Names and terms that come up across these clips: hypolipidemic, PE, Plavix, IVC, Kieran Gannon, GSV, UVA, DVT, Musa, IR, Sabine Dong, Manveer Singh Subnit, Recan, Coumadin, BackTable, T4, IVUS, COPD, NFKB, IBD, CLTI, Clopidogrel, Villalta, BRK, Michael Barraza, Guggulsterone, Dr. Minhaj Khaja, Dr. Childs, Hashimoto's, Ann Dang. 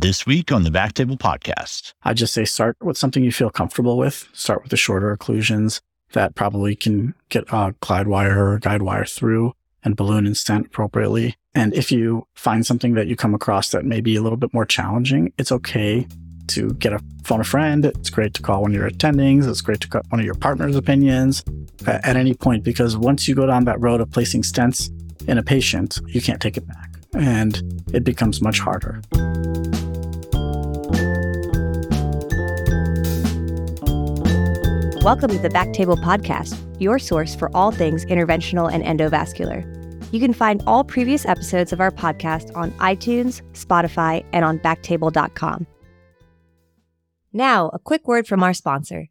This week on the BackTable podcast. I just say start with something you feel comfortable with. Start with the shorter occlusions that probably can get glide wire or guide wire through and balloon and stent appropriately. And if you find something that you come across that may be a little bit more challenging, it's okay to phone a friend. It's great to call one of your attendings. It's great to cut one of your partner's opinions at any point, because once you go down that road of placing stents in a patient, you can't take it back and it becomes much harder. Welcome to the BackTable podcast, your source for all things interventional and endovascular. You can find all previous episodes of our podcast on iTunes, Spotify, and on backtable.com. Now, a quick word from our sponsor.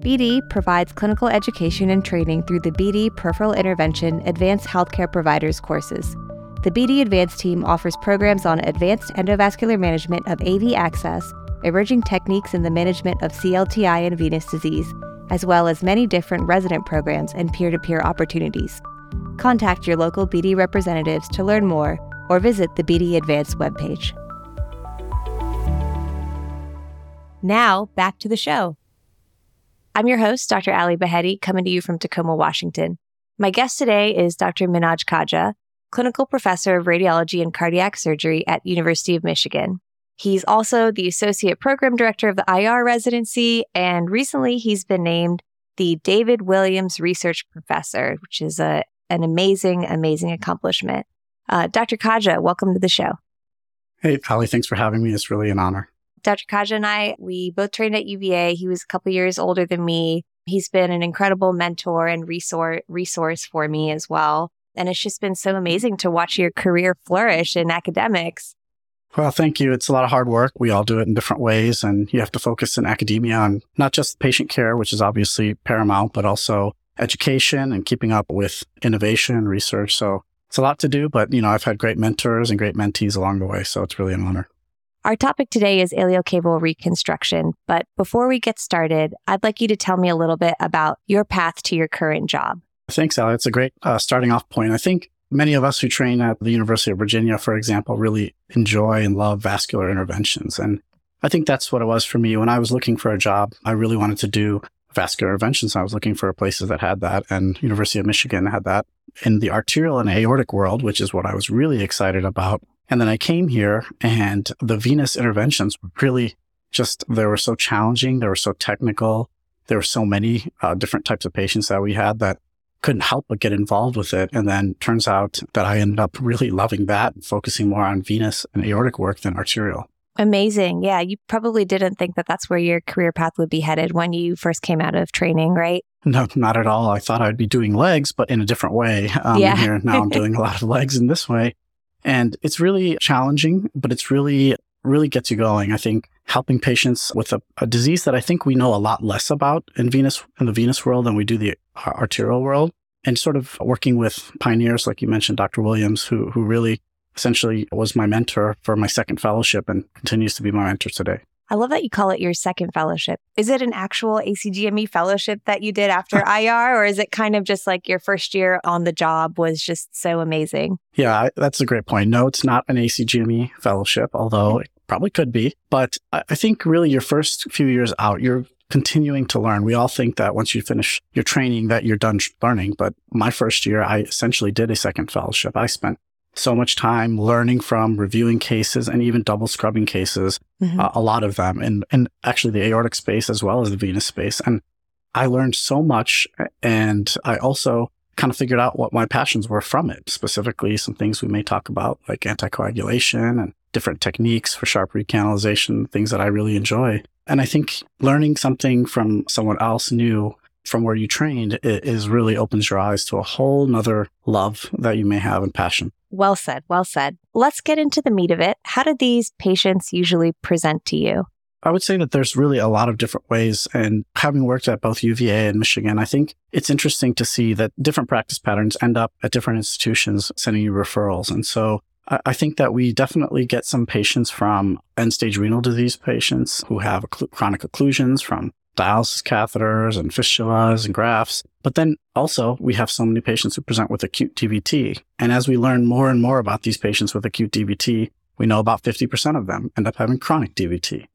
BD provides clinical education and training through the BD Peripheral Intervention Advanced Healthcare Providers courses. The BD Advanced team offers programs on advanced endovascular management of AV access, emerging techniques in the management of CLTI and venous disease, as well as many different resident programs and peer-to-peer opportunities. Contact your local BD representatives to learn more or visit the BD Advanced webpage. Now, back to the show. I'm your host, Dr. Ally Baheti, coming to you from Tacoma, Washington. My guest today is Dr. Minhaj Khaja, clinical professor of radiology and cardiac surgery at University of Michigan. He's also the associate program director of the IR residency, and recently he's been named the David Williams Research Professor, which is an amazing, amazing accomplishment. Dr. Khaja, welcome to the show. Hey, Ally, thanks for having me. It's really an honor. Dr. Khaja and I, we both trained at UVA. He was a couple years older than me. He's been an incredible mentor and resource for me as well. And it's just been so amazing to watch your career flourish in academics. Well, thank you. It's a lot of hard work. We all do it in different ways, and you have to focus in academia on not just patient care, which is obviously paramount, but also education and keeping up with innovation and research. So it's a lot to do, but I've had great mentors and great mentees along the way, so it's really an honor. Our topic today is iliocaval reconstruction, but before we get started, I'd like you to tell me a little bit about your path to your current job. Thanks, Ally. It's a great starting off point. I think many of us who train at the University of Virginia, for example, really enjoy and love vascular interventions. And I think that's what it was for me. When I was looking for a job, I really wanted to do vascular interventions. I was looking for places that had that, and University of Michigan had that in the arterial and aortic world, which is what I was really excited about. And then I came here, and the venous interventions were really just, they were so challenging. They were so technical. There were so many different types of patients that we had that couldn't help but get involved with it. And then turns out that I ended up really loving that and focusing more on venous and aortic work than arterial. Amazing. Yeah. You probably didn't think that that's where your career path would be headed when you first came out of training, right? No, not at all. I thought I'd be doing legs, but in a different way. Here now I'm doing a lot of legs in this way. And it's really challenging, but it's really, really gets you going. I think helping patients with a disease that I think we know a lot less about in the venous world than we do the arterial world, and sort of working with pioneers, like you mentioned, Dr. Williams, who really essentially was my mentor for my second fellowship and continues to be my mentor today. I love that you call it your second fellowship. Is it an actual ACGME fellowship that you did after IR, or is it kind of just like your first year on the job was just so amazing? Yeah, that's a great point. No, it's not an ACGME fellowship, although it probably could be. But I think really your first few years out, you're continuing to learn. We all think that once you finish your training that you're done learning. But my first year, I essentially did a second fellowship. I spent so much time learning from reviewing cases and even double scrubbing cases, a lot of them, and actually the aortic space as well as the venous space. And I learned so much, and I also kind of figured out what my passions were from it, specifically some things we may talk about, like anticoagulation and different techniques for sharp recanalization, things that I really enjoy. And I think learning something from someone else new from where you trained is really opens your eyes to a whole nother love that you may have and passion. Well said, well said. Let's get into the meat of it. How do these patients usually present to you? I would say that there's really a lot of different ways. And having worked at both UVA and Michigan, I think it's interesting to see that different practice patterns end up at different institutions sending you referrals. And so I think that we definitely get some patients from end-stage renal disease patients who have chronic occlusions from dialysis catheters and fistulas and grafts. But then also we have so many patients who present with acute DVT. And as we learn more and more about these patients with acute DVT, we know about 50% of them end up having chronic DVT.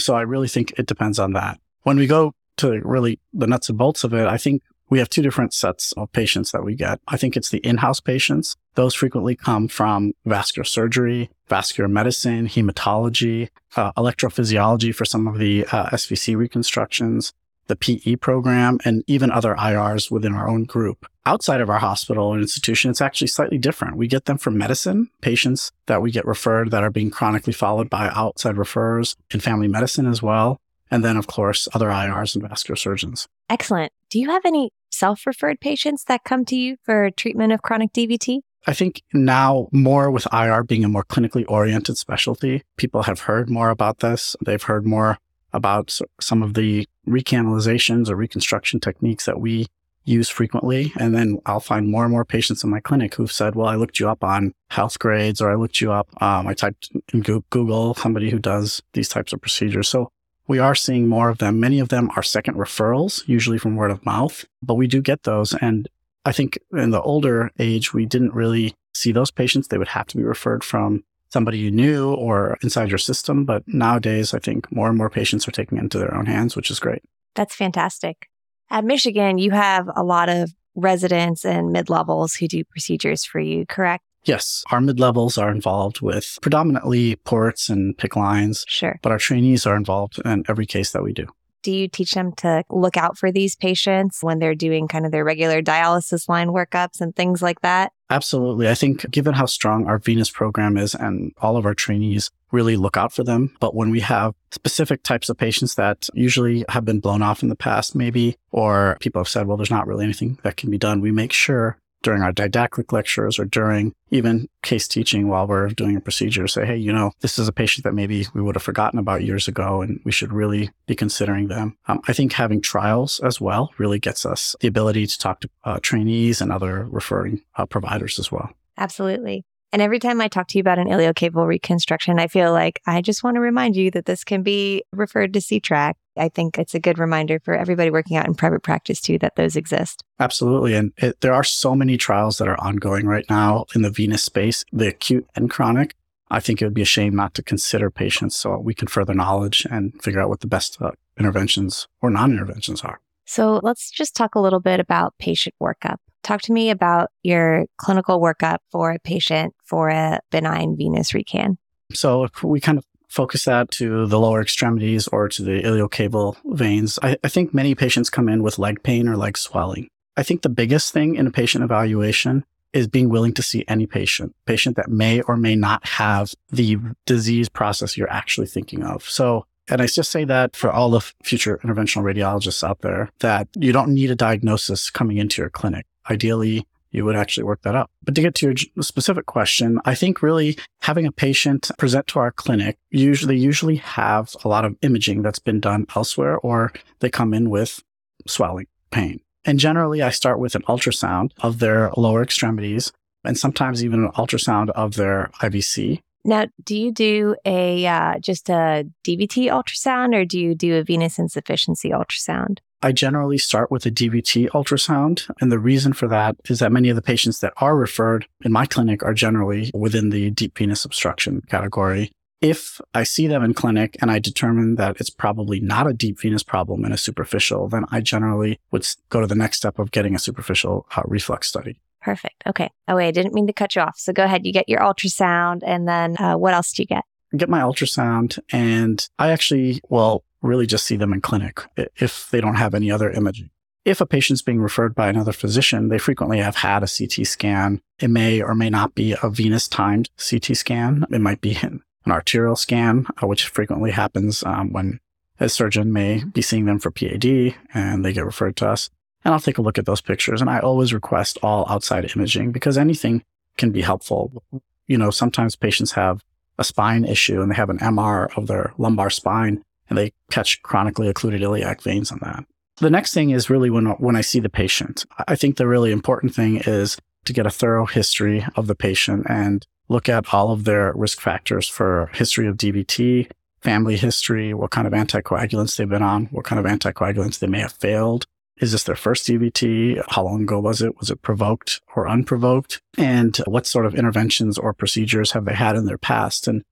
So I really think it depends on that. When we go to really the nuts and bolts of it, I think we have two different sets of patients that we get. I think it's the in-house patients. Those frequently come from vascular surgery, vascular medicine, hematology, electrophysiology for some of the SVC reconstructions, the PE program, and even other IRs within our own group. Outside of our hospital and institution, it's actually slightly different. We get them from medicine, patients that we get referred that are being chronically followed by outside referrers and family medicine as well. And then, of course, other IRs and vascular surgeons. Excellent. Do you have any self-referred patients that come to you for treatment of chronic DVT? I think now more with IR being a more clinically oriented specialty, people have heard more about this. They've heard more about some of the recanalizations or reconstruction techniques that we use frequently. And then I'll find more and more patients in my clinic who've said, well, I looked you up on health grades, or I looked you up, I typed in Google, somebody who does these types of procedures. So we are seeing more of them. Many of them are second referrals, usually from word of mouth, but we do get those. And I think in the older age, we didn't really see those patients. They would have to be referred from somebody you knew or inside your system. But nowadays, I think more and more patients are taking it into their own hands, which is great. That's fantastic. At Michigan, you have a lot of residents and mid-levels who do procedures for you, correct? Yes, our mid-levels are involved with predominantly ports and PICC lines. Sure. But our trainees are involved in every case that we do. Do you teach them to look out for these patients when they're doing kind of their regular dialysis line workups and things like that? Absolutely. I think given how strong our venous program is and all of our trainees really look out for them. But when we have specific types of patients that usually have been blown off in the past maybe, or people have said, well, there's not really anything that can be done, we make sure during our didactic lectures or during even case teaching while we're doing a procedure, say, hey, you know, this is a patient that maybe we would have forgotten about years ago, and we should really be considering them. I think having trials as well really gets us the ability to talk to trainees and other referring providers as well. Absolutely. And every time I talk to you about an iliocaval reconstruction, I feel like I just want to remind you that this can be referred to C-TRAC. I think it's a good reminder for everybody working out in private practice too, that those exist. Absolutely. And there are so many trials that are ongoing right now in the venous space, the acute and chronic. I think it would be a shame not to consider patients so we can further knowledge and figure out what the best interventions or non-interventions are. So let's just talk a little bit about patient workup. Talk to me about your clinical workup for a patient for a benign venous recan. So if we kind of focus that to the lower extremities or to the iliocaval veins, I think many patients come in with leg pain or leg swelling. I think the biggest thing in a patient evaluation is being willing to see any patient that may or may not have the disease process you're actually thinking of. So, and I just say that for all the future interventional radiologists out there, that you don't need a diagnosis coming into your clinic. Ideally, you would actually work that up. But to get to your specific question, I think really having a patient present to our clinic, they usually have a lot of imaging that's been done elsewhere, or they come in with swelling, pain. And generally, I start with an ultrasound of their lower extremities and sometimes even an ultrasound of their IVC. Now, do you do a just a DVT ultrasound, or do you do a venous insufficiency ultrasound? I generally start with a DVT ultrasound. And the reason for that is that many of the patients that are referred in my clinic are generally within the deep venous obstruction category. If I see them in clinic and I determine that it's probably not a deep venous problem and a superficial, then I generally would go to the next step of getting a superficial reflux study. Perfect. Okay. Oh, wait, I didn't mean to cut you off. So go ahead. You get your ultrasound, and then what else do you get? I get my ultrasound, and I actually will really just see them in clinic if they don't have any other imaging. If a patient's being referred by another physician, they frequently have had a CT scan. It may or may not be a venous timed CT scan. It might be an arterial scan, which frequently happens when a surgeon may be seeing them for PAD and they get referred to us. And I'll take a look at those pictures. And I always request all outside imaging because anything can be helpful. You know, sometimes patients have a spine issue and they have an MR of their lumbar spine and they catch chronically occluded iliac veins on that. The next thing is really when I see the patient. I think the really important thing is to get a thorough history of the patient and look at all of their risk factors for history of DVT, family history, what kind of anticoagulants they've been on, what kind of anticoagulants they may have failed. Is this their first DVT? How long ago was it? Was it provoked or unprovoked? And what sort of interventions or procedures have they had in their past? And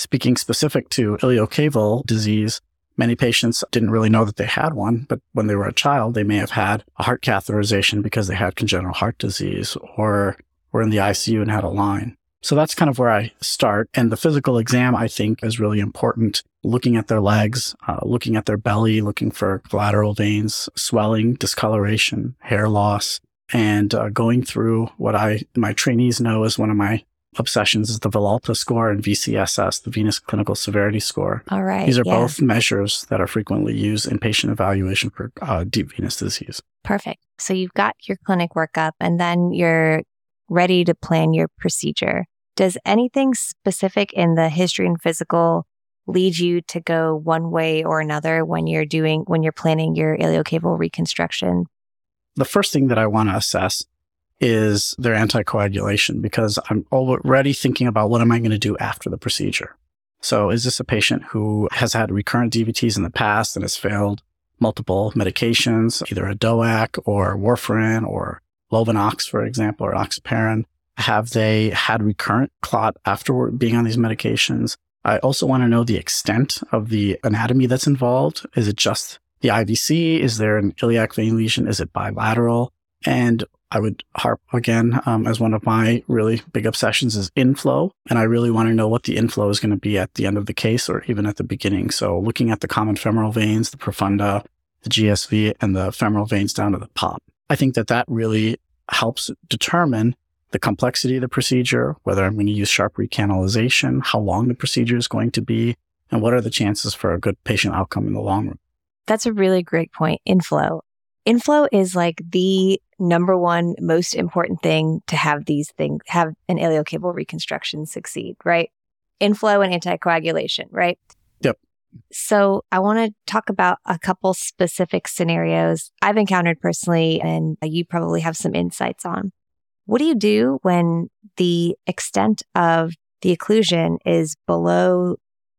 Speaking specific to iliocaval disease, many patients didn't really know that they had one, but when they were a child, they may have had a heart catheterization because they had congenital heart disease or were in the ICU and had a line. So that's kind of where I start. And the physical exam, I think, is really important. Looking at their legs, looking at their belly, looking for collateral veins, swelling, discoloration, hair loss, and going through what my trainees know is one of my obsessions is the Villalta score and VCSS, the Venous Clinical Severity Score. All right. These are both measures that are frequently used in patient evaluation for deep venous disease. Perfect. So you've got your clinic workup and then you're ready to plan your procedure. Does anything specific in the history and physical lead you to go one way or another when you're planning your iliocaval reconstruction? The first thing that I want to assess is their anticoagulation, because I'm already thinking about what am I going to do after the procedure. So is this a patient who has had recurrent DVTs in the past and has failed multiple medications, either a DOAC or warfarin or Lovenox, for example, or oxyparin? Have they had recurrent clot after being on these medications? I also want to know the extent of the anatomy that's involved. Is it just the IVC? Is there an iliac vein lesion? Is it bilateral? And I would harp again, as one of my really big obsessions is inflow. And I really want to know what the inflow is going to be at the end of the case or even at the beginning. So looking at the common femoral veins, the profunda, the GSV, and the femoral veins down to the pop. I think that really helps determine the complexity of the procedure, whether I'm going to use sharp recanalization, how long the procedure is going to be, and what are the chances for a good patient outcome in the long run. That's a really great point, inflow. Inflow is like the number one most important thing to have an iliocaval reconstruction succeed, right? Inflow and anticoagulation, right? Yep. So I want to talk about a couple specific scenarios I've encountered personally, and you probably have some insights on. What do you do when the extent of the occlusion is below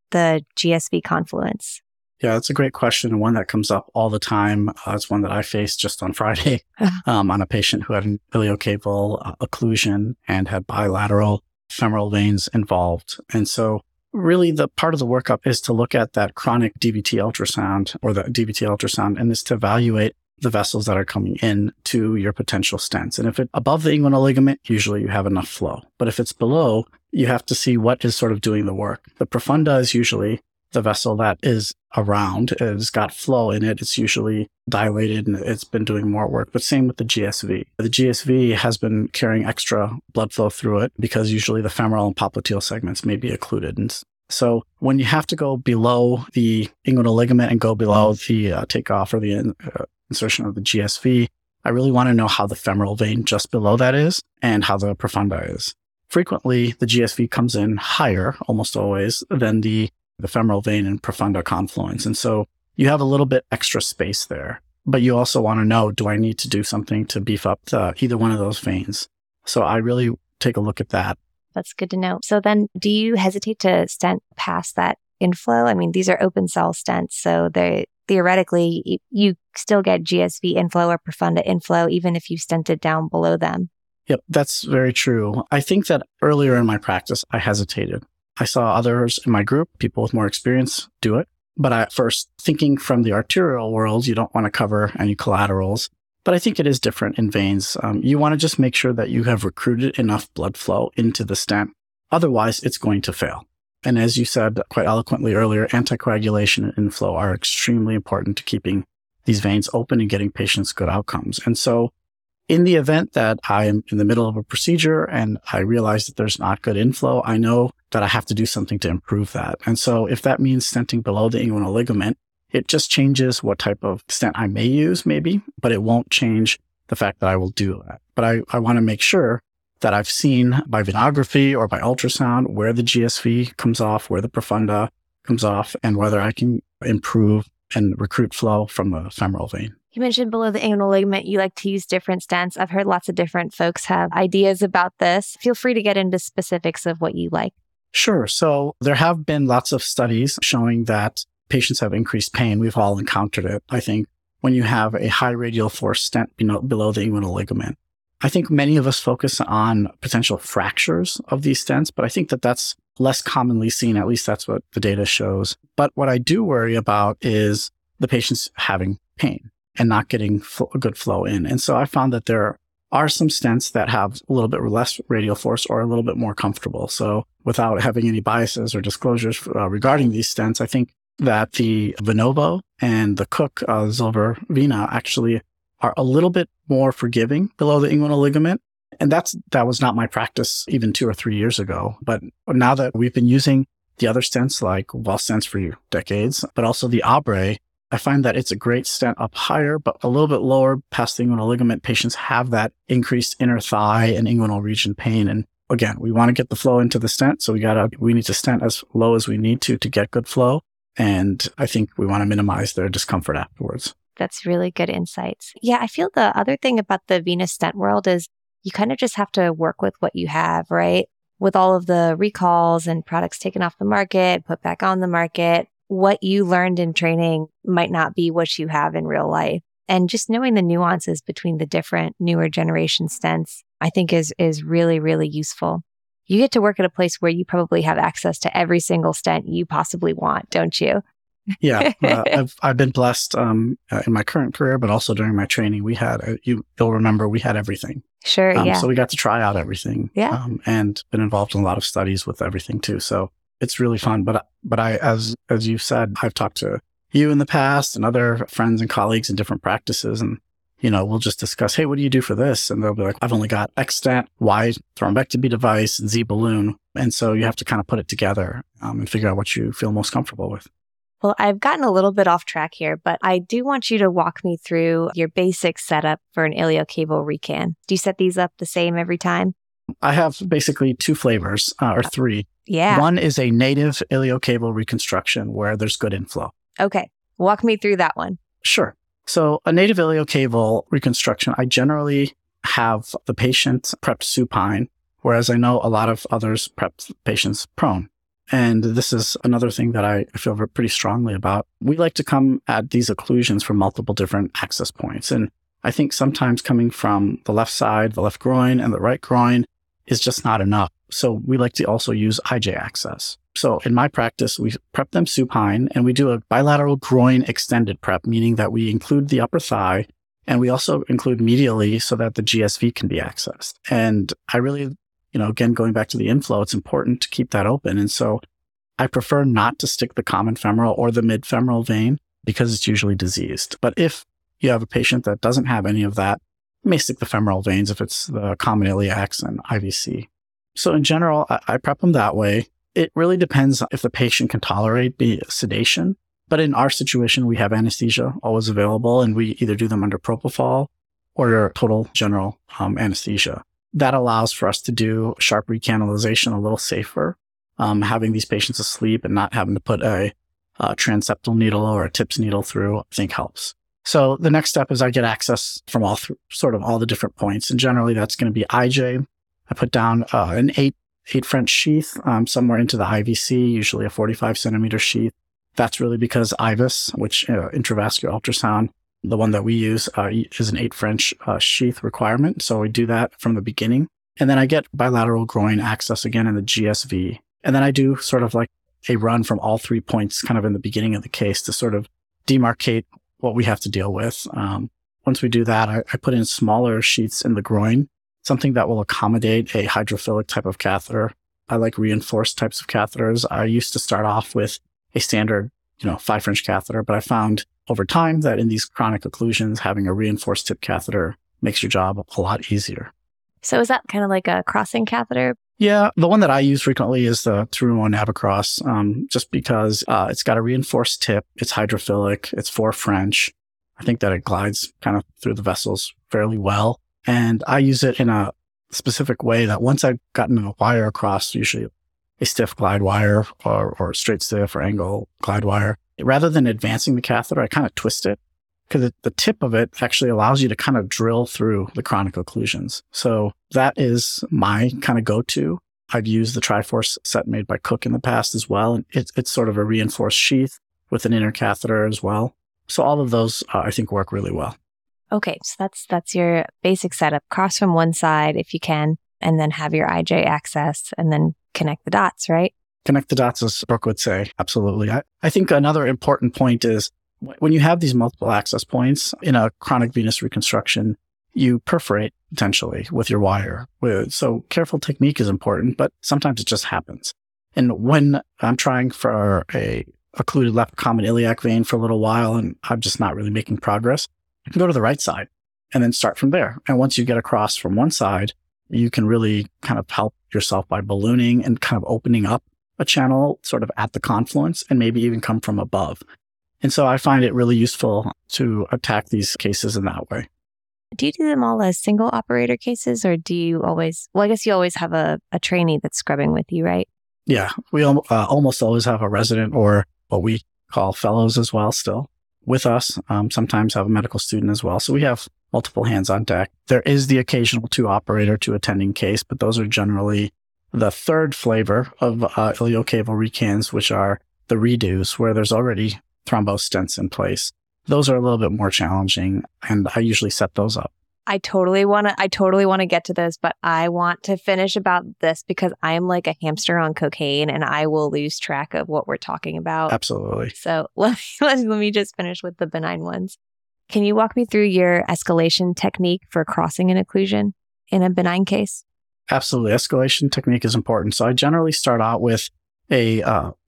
the GSV confluence? Yeah, that's a great question, and one that comes up all the time. It's one that I faced just on Friday on a patient who had an iliocaval occlusion and had bilateral femoral veins involved. And so really the part of the workup is to look at that chronic DVT ultrasound or the DVT ultrasound, and is to evaluate the vessels that are coming in to your potential stents. And if it's above the inguinal ligament, usually you have enough flow. But if it's below, you have to see what is sort of doing the work. The profunda is usually the vessel that is around, it's got flow in it, it's usually dilated and it's been doing more work. But same with the GSV. The GSV has been carrying extra blood flow through it because usually the femoral and popliteal segments may be occluded. And so when you have to go below the inguinal ligament and go below the takeoff or the insertion of the GSV, I really want to know how the femoral vein just below that is and how the profunda is. Frequently, the GSV comes in higher, almost always, than the femoral vein and profunda confluence. And so you have a little bit extra space there, but you also want to know, do I need to do something to beef up either one of those veins? So I really take a look at that. That's good to know. So then do you hesitate to stent past that inflow? I mean, these are open cell stents, so theoretically, you still get GSV inflow or profunda inflow, even if you stented down below them. Yep, that's very true. I think that earlier in my practice, I hesitated. I saw others in my group, people with more experience, do it. But I first, thinking from the arterial world, you don't want to cover any collaterals. But I think it is different in veins. You want to just make sure that you have recruited enough blood flow into the stent. Otherwise, it's going to fail. And as you said quite eloquently earlier, anticoagulation and inflow are extremely important to keeping these veins open and getting patients good outcomes. And so in the event that I am in the middle of a procedure and I realize that there's not good inflow, I know that I have to do something to improve that. And so if that means stenting below the inguinal ligament, it just changes what type of stent I may use maybe, but it won't change the fact that I will do that. But I want to make sure that I've seen by venography or by ultrasound where the GSV comes off, where the profunda comes off, and whether I can improve and recruit flow from the femoral vein. You mentioned below the inguinal ligament, you like to use different stents. I've heard lots of different folks have ideas about this. Feel free to get into specifics of what you like. Sure. So there have been lots of studies showing that patients have increased pain. We've all encountered it, I think, when you have a high radial force stent below the inguinal ligament. I think many of us focus on potential fractures of these stents, but I think that that's less commonly seen. At least that's what the data shows. But what I do worry about is the patients having pain and not getting good flow in. And so I found that there are some stents that have a little bit less radial force or a little bit more comfortable. So without having any biases or disclosures regarding these stents, I think that the Venovo and the Cook Zilver Vena actually are a little bit more forgiving below the inguinal ligament. And that was not my practice even 2 or 3 years ago. But now that we've been using the other stents like wall stents for decades, but also the Abre, I find that it's a great stent up higher, but a little bit lower past the inguinal ligament. Patients have that increased inner thigh and inguinal region pain. And again, we want to get the flow into the stent. So we need to stent as low as we need to get good flow. And I think we want to minimize their discomfort afterwards. That's really good insights. Yeah, I feel the other thing about the venous stent world is you kind of just have to work with what you have, right? With all of the recalls and products taken off the market, put back on the market, what you learned in training might not be what you have in real life. And just knowing the nuances between the different newer generation stents, I think is really, really useful. You get to work at a place where you probably have access to every single stent you possibly want, don't you? Yeah. I've been blessed in my current career, but also during my training, we had, you'll remember, we had everything. Sure, yeah. So we got to try out everything. Yeah. And been involved in a lot of studies with everything too. So it's really fun, but I, as you've said, I've talked to you in the past and other friends and colleagues in different practices, and we'll just discuss, hey, what do you do for this? And they'll be like, I've only got X stent, Y thrombectomy device, and Z balloon, and so you have to kind of put it together and figure out what you feel most comfortable with. Well, I've gotten a little bit off track here, but I do want you to walk me through your basic setup for an iliocaval Recan. Do you set these up the same every time? I have basically two flavors or three. Yeah. One is a native iliocaval reconstruction where there's good inflow. Okay. Walk me through that one. Sure. So a native iliocaval reconstruction, I generally have the patient prepped supine, whereas I know a lot of others prep patients prone. And this is another thing that I feel pretty strongly about. We like to come at these occlusions from multiple different access points. And I think sometimes coming from the left side, the left groin, and the right groin is just not enough. So we like to also use IJ access. So in my practice, we prep them supine and we do a bilateral groin extended prep, meaning that we include the upper thigh and we also include medially so that the GSV can be accessed. And I really, again, going back to the inflow, it's important to keep that open. And so I prefer not to stick the common femoral or the mid femoral vein because it's usually diseased. But if you have a patient that doesn't have any of that, you may stick the femoral veins if it's the common iliacs and IVC. So in general, I prep them that way. It really depends if the patient can tolerate the sedation. But in our situation, we have anesthesia always available, and we either do them under propofol or total general anesthesia. That allows for us to do sharp recanalization a little safer, having these patients asleep and not having to put a transeptal needle or a TIPS needle through, I think helps. So the next step is I get access from all the different points. And generally, that's going to be IJ. I put down an 8 French sheath somewhere into the IVC, usually a 45 centimeter sheath. That's really because IVUS, which intravascular ultrasound, the one that we use is an 8 French sheath requirement. So we do that from the beginning. And then I get bilateral groin access again in the GSV. And then I do sort of like a run from all 3 points kind of in the beginning of the case to sort of demarcate what we have to deal with. Once we do that, I put in smaller sheaths in the groin, something that will accommodate a hydrophilic type of catheter. I like reinforced types of catheters. I used to start off with a standard, 5 French catheter, but I found over time that in these chronic occlusions, having a reinforced tip catheter makes your job a lot easier. So is that kind of like a crossing catheter? Yeah. The one that I use frequently is the Terumo Navacross, just because it's got a reinforced tip, it's hydrophilic, it's 4 French. I think that it glides kind of through the vessels fairly well. And I use it in a specific way that once I've gotten a wire across, usually a stiff glide wire or straight stiff or angle glide wire, rather than advancing the catheter, I kind of twist it because the tip of it actually allows you to kind of drill through the chronic occlusions. So that is my kind of go-to. I've used the Triforce set made by Cook in the past as well. And it's sort of a reinforced sheath with an inner catheter as well. So all of those, I think, work really well. Okay, so that's your basic setup. Cross from one side if you can, and then have your IJ access and then connect the dots, right? Connect the dots, as Brooke would say. Absolutely. I think another important point is when you have these multiple access points in a chronic venous reconstruction, you perforate potentially with your wire. So careful technique is important, but sometimes it just happens. And when I'm trying for a occluded left common iliac vein for a little while and I'm just not really making progress, I can go to the right side and then start from there. And once you get across from one side, you can really kind of help yourself by ballooning and kind of opening up a channel sort of at the confluence and maybe even come from above. And so I find it really useful to attack these cases in that way. Do you do them all as single operator cases or do you always, well, I guess you always have a trainee that's scrubbing with you, right? Yeah, we almost always have a resident or what we call fellows as well still with us. Sometimes have a medical student as well. So we have multiple hands on deck. There is the occasional two operator, two attending case, but those are generally the third flavor of iliocaval recans, which are the redos where there's already thrombostents in place. Those are a little bit more challenging, and I usually set those up. I totally want to get to those, but I want to finish about this because I am like a hamster on cocaine and I will lose track of what we're talking about. Absolutely. So let me just finish with the benign ones. Can you walk me through your escalation technique for crossing an occlusion in a benign case? Absolutely. Escalation technique is important. So I generally start out with a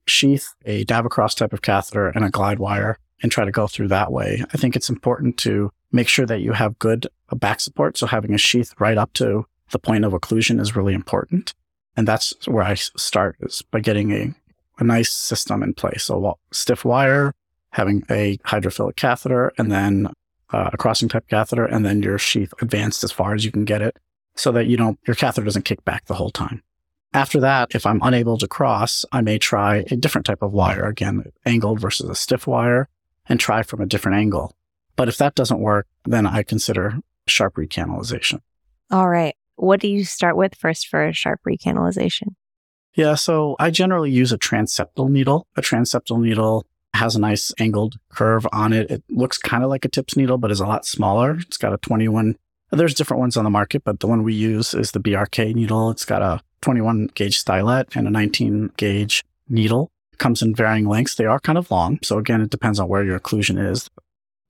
sheath, a Navacross type of catheter, and a glide wire and try to go through that way. I think it's important to make sure that you have good back support. So having a sheath right up to the point of occlusion is really important. And that's where I start, is by getting a nice system in place. So a stiff wire, having a hydrophilic catheter, and then a crossing type catheter, and then your sheath advanced as far as you can get it so that you don't, your catheter doesn't kick back the whole time. After that, if I'm unable to cross, I may try a different type of wire, again, angled versus a stiff wire, and try from a different angle. But if that doesn't work, then I consider sharp recanalization. All right. What do you start with first for a sharp recanalization? Yeah, so I generally use a transeptal needle. A transeptal needle has a nice angled curve on it. It looks kind of like a TIPS needle, but is a lot smaller. It's got a 21. There's different ones on the market, but the one we use is the BRK needle. It's got a 21 gauge stylet and a 19 gauge needle. It comes in varying lengths. They are kind of long. So again, it depends on where your occlusion is.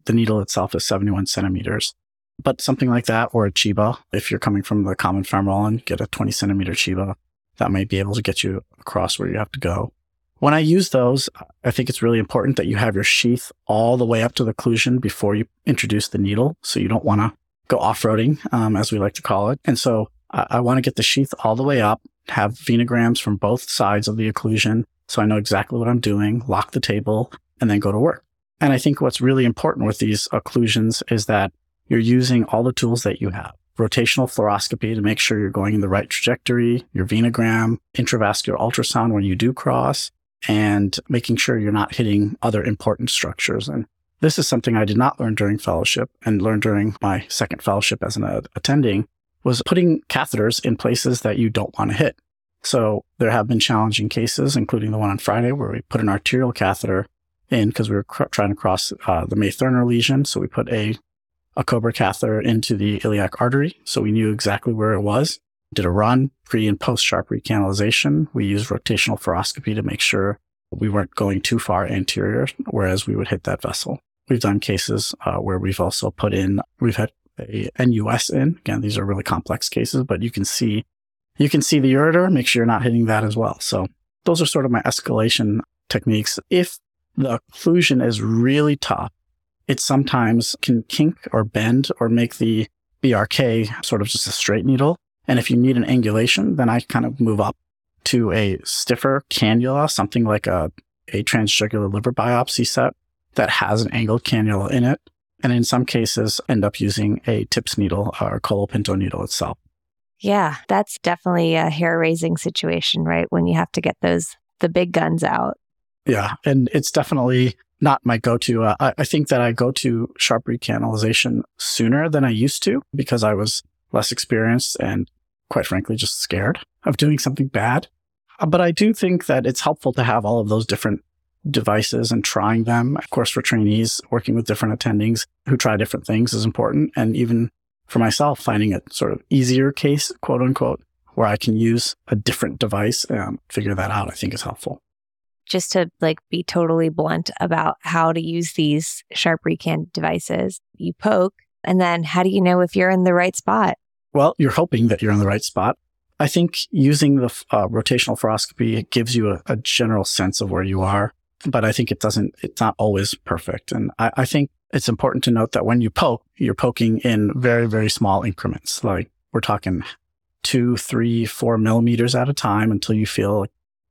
The needle itself is 71 centimeters, but something like that, or a Chiba, if you're coming from the common femoral and get a 20 centimeter Chiba, that might be able to get you across where you have to go. When I use those, I think it's really important that you have your sheath all the way up to the occlusion before you introduce the needle. So you don't want to go off-roading, as we like to call it. And so I want to get the sheath all the way up, have venograms from both sides of the occlusion so I know exactly what I'm doing, lock the table, and then go to work. And I think what's really important with these occlusions is that you're using all the tools that you have. Rotational fluoroscopy to make sure you're going in the right trajectory, your venogram, intravascular ultrasound when you do cross, and making sure you're not hitting other important structures. And this is something I did not learn during fellowship and learned during my second fellowship as an attending, was putting catheters in places that you don't want to hit. So there have been challenging cases, including the one on Friday where we put an arterial catheter in because we were trying to cross the May-Thurner lesion. So we put a Cobra catheter into the iliac artery. So we knew exactly where it was. Did a run pre and post sharp recanalization. We used rotational fluoroscopy to make sure we weren't going too far anterior, whereas we would hit that vessel. We've done cases where we've also we've had a NUS in. Again, these are really complex cases, but you can see the ureter, make sure you're not hitting that as well. So those are sort of my escalation techniques. If the occlusion is really tough, it sometimes can kink or bend or make the BRK sort of just a straight needle. And if you need an angulation, then I kind of move up to a stiffer cannula, something like a transjugular liver biopsy set that has an angled cannula in it. And in some cases, end up using a TIPS needle or Colopinto needle itself. Yeah, that's definitely a hair-raising situation, right? When you have to get the big guns out. Yeah, and it's definitely not my go-to. I think that I go to sharp recanalization sooner than I used to because I was less experienced and, quite frankly, just scared of doing something bad. But I do think that it's helpful to have all of those different devices and trying them. Of course, for trainees, working with different attendings who try different things is important. And even for myself, finding a sort of easier case, quote unquote, where I can use a different device and figure that out, I think is helpful. Just to be totally blunt about how to use these Sharp Recan devices, you poke, and then how do you know if you're in the right spot? Well, you're hoping that you're in the right spot. I think using the rotational fluoroscopy, it gives you a general sense of where you are, but I think it's not always perfect. And I think it's important to note that when you poke, you're poking in very, very small increments. Like we're talking 2, 3, 4 millimeters at a time until you feel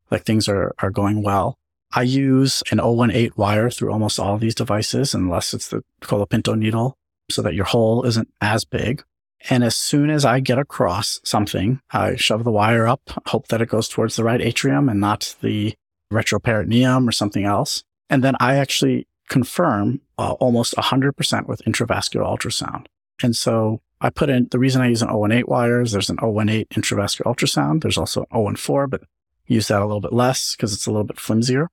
like things are going well. I use an 018 wire through almost all of these devices, unless it's the Colopinto needle, so that your hole isn't as big. And as soon as I get across something, I shove the wire up, hope that it goes towards the right atrium and not the retroperitoneum or something else. And then I actually confirm almost 100% with intravascular ultrasound. And so I put in, the reason I use an 018 wire is there's an 018 intravascular ultrasound. There's also an 014, but use that a little bit less because it's a little bit flimsier.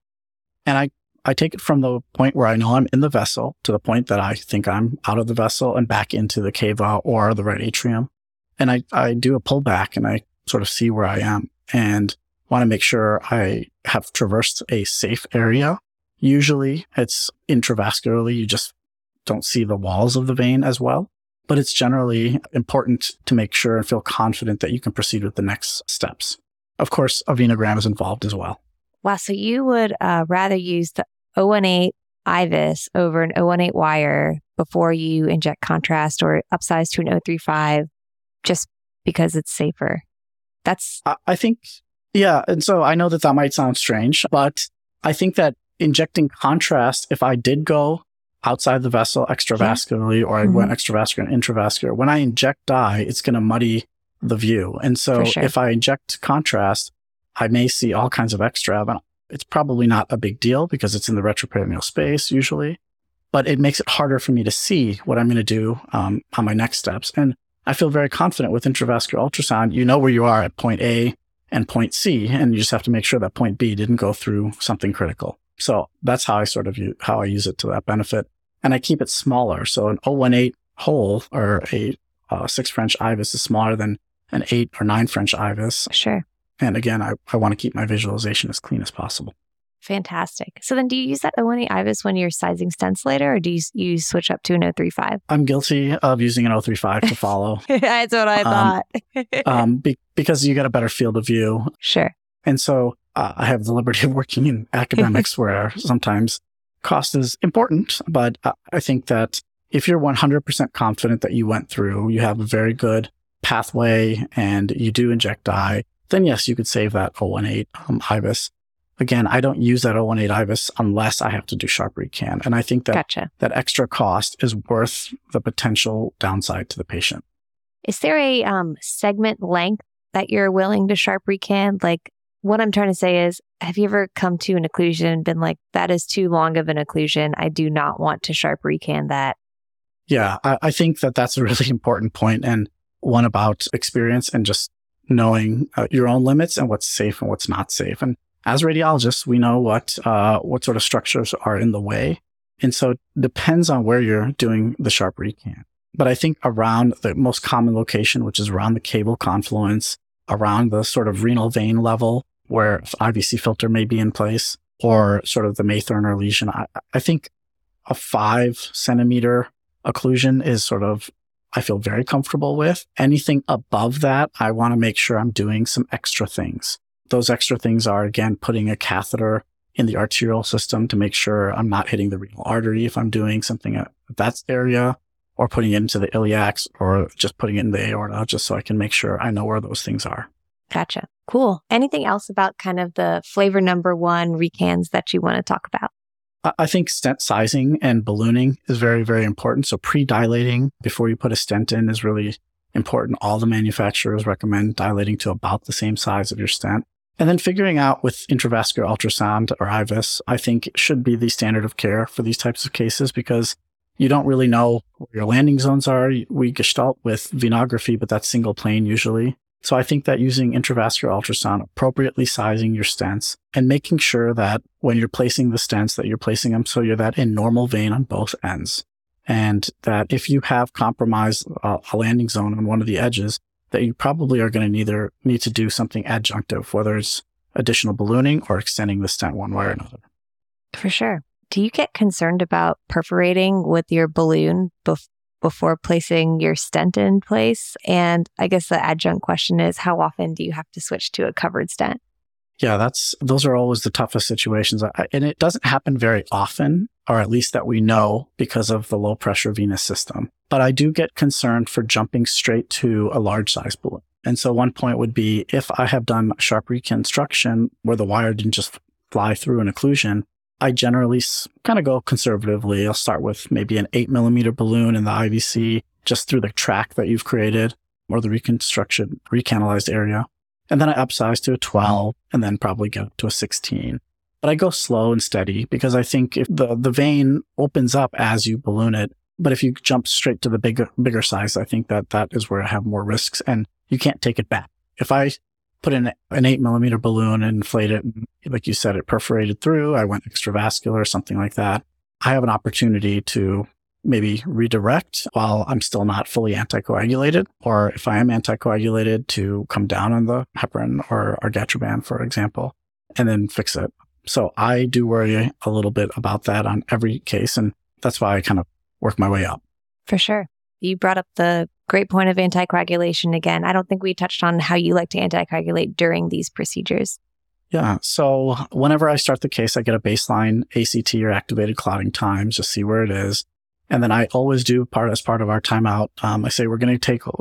And I take it from the point where I know I'm in the vessel to the point that I think I'm out of the vessel and back into the cava or the right atrium. And I do a pullback and I sort of see where I am and want to make sure I have traversed a safe area. Usually it's intravascularly, you just don't see the walls of the vein as well. But it's generally important to make sure and feel confident that you can proceed with the next steps. Of course, a venogram is involved as well. Wow, so you would rather use the 018 IVUS over an 018 wire before you inject contrast or upsize to an 035 just because it's safer. That's... I think, yeah. And so I know that might sound strange, but I think that injecting contrast, if I did go outside the vessel extravascularly or I went extravascular and intravascular, when I inject dye, it's going to muddy the view. And so if I inject contrast, I may see all kinds of extra, but it's probably not a big deal because it's in the retroperitoneal space usually, but it makes it harder for me to see what I'm going to do on my next steps. And I feel very confident with intravascular ultrasound. You know where you are at point A and point C, and you just have to make sure that point B didn't go through something critical. So that's how I sort of how I use it to that benefit. And I keep it smaller. So an 018 hole or a 6 French IVUS is smaller than an 8 or 9 French IVUS. Sure. And again, I want to keep my visualization as clean as possible. Fantastic. So then do you use that 018 IVUS when you're sizing stents later, or do you switch up to an 035? I'm guilty of using an 035 to follow. That's what I thought. Because you get a better field of view. Sure. And so I have the liberty of working in academics where sometimes cost is important, but I think that if you're 100% confident that you went through, you have a very good pathway and you do inject dye, then yes, you could save that 018 IVUS. Again, I don't use that 018 IVUS unless I have to do Sharp Recan. And I think that that extra cost is worth the potential downside to the patient. Is there a segment length that you're willing to Sharp Recan? Like what I'm trying to say is, have you ever come to an occlusion and been like, that is too long of an occlusion. I do not want to Sharp Recan that. Yeah, I think that that's a really important point and one about experience and just knowing your own limits and what's safe and what's not safe. And as radiologists, we know what sort of structures are in the way. And so it depends on where you're doing the Sharp Recan. But I think around the most common location, which is around the cable confluence, around the sort of renal vein level where IVC filter may be in place or sort of the Matherner lesion, I think a 5 centimeter occlusion is sort of I feel very comfortable with. Anything above that, I want to make sure I'm doing some extra things. Those extra things are, again, putting a catheter in the arterial system to make sure I'm not hitting the renal artery if I'm doing something at that area, or putting it into the iliacs, or just putting it in the aorta, just so I can make sure I know where those things are. Gotcha. Cool. Anything else about kind of the flavor number one Recans that you want to talk about? I think stent sizing and ballooning is very, very important. So pre-dilating before you put a stent in is really important. All the manufacturers recommend dilating to about the same size of your stent. And then figuring out with intravascular ultrasound or IVUS, I think should be the standard of care for these types of cases because you don't really know where your landing zones are. We gestalt with venography, but that's single plane usually. So I think that using intravascular ultrasound, appropriately sizing your stents and making sure that when you're placing the stents that you're placing them so you're that in normal vein on both ends. And that if you have compromised a landing zone on one of the edges, that you probably are going to need to do something adjunctive, whether it's additional ballooning or extending the stent one way or another. For sure. Do you get concerned about perforating with your balloon before placing your stent in place? And I guess the adjunct question is, how often do you have to switch to a covered stent? Yeah, those are always the toughest situations. And it doesn't happen very often, or at least that we know, because of the low pressure venous system. But I do get concerned for jumping straight to a large size balloon. And so one point would be if I have done sharp reconstruction where the wire didn't just fly through an occlusion, I generally kind of go conservatively. I'll start with maybe an 8 millimeter balloon in the IVC just through the track that you've created or the recanalized area. And then I upsize to a 12 and then probably get up to a 16. But I go slow and steady because I think if the vein opens up as you balloon it, but if you jump straight to the bigger size, I think that is where I have more risks and you can't take it back. If I put in an 8 millimeter balloon and inflate it, like you said, it perforated through, I went extravascular or something like that, I have an opportunity to maybe redirect while I'm still not fully anticoagulated, or if I am anticoagulated, to come down on the heparin or argatroban, for example, and then fix it. So I do worry a little bit about that on every case, and that's why I kind of work my way up. For sure. You brought up the great point of anticoagulation again. I don't think we touched on how you like to anticoagulate during these procedures. Yeah. So whenever I start the case, I get a baseline ACT or activated clotting times, just see where it is. And then I always do part of our timeout. I say, we'll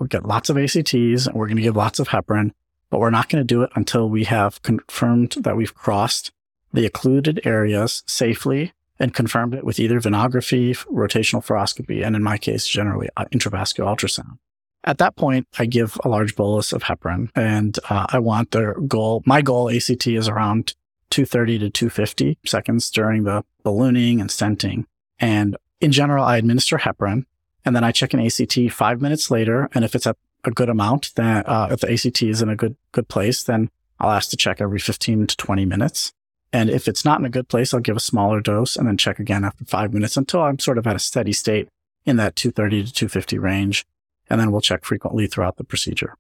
get lots of ACTs and we're going to give lots of heparin, but we're not going to do it until we have confirmed that we've crossed the occluded areas safely and confirmed it with either venography, rotational fluoroscopy, and in my case, generally intravascular ultrasound. At that point, I give a large bolus of heparin, and I want my goal ACT is around 230 to 250 seconds during the ballooning and stenting. And in general, I administer heparin, and then I check an ACT 5 minutes later. And if it's at a good amount, then if the ACT is in a good place, then I'll ask to check every 15 to 20 minutes. And if it's not in a good place, I'll give a smaller dose and then check again after 5 minutes until I'm sort of at a steady state in that 230 to 250 range. And then we'll check frequently throughout the procedure.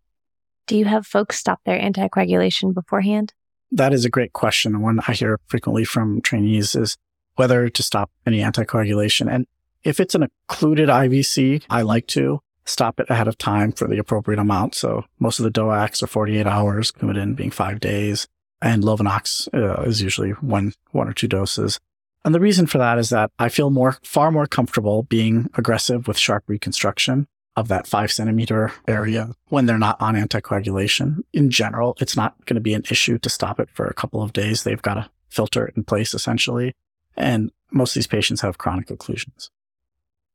Do you have folks stop their anticoagulation beforehand? That is a great question. And one I hear frequently from trainees is whether to stop any anticoagulation. And if it's an occluded IVC, I like to stop it ahead of time for the appropriate amount. So most of the DOACs are 48 hours, Coumadin being 5 days. And Lovenox is usually one or two doses. And the reason for that is that I feel far more comfortable being aggressive with sharp reconstruction of that 5 centimeter area when they're not on anticoagulation. In general, it's not going to be an issue to stop it for a couple of days. They've got to filter it in place, essentially. And most of these patients have chronic occlusions.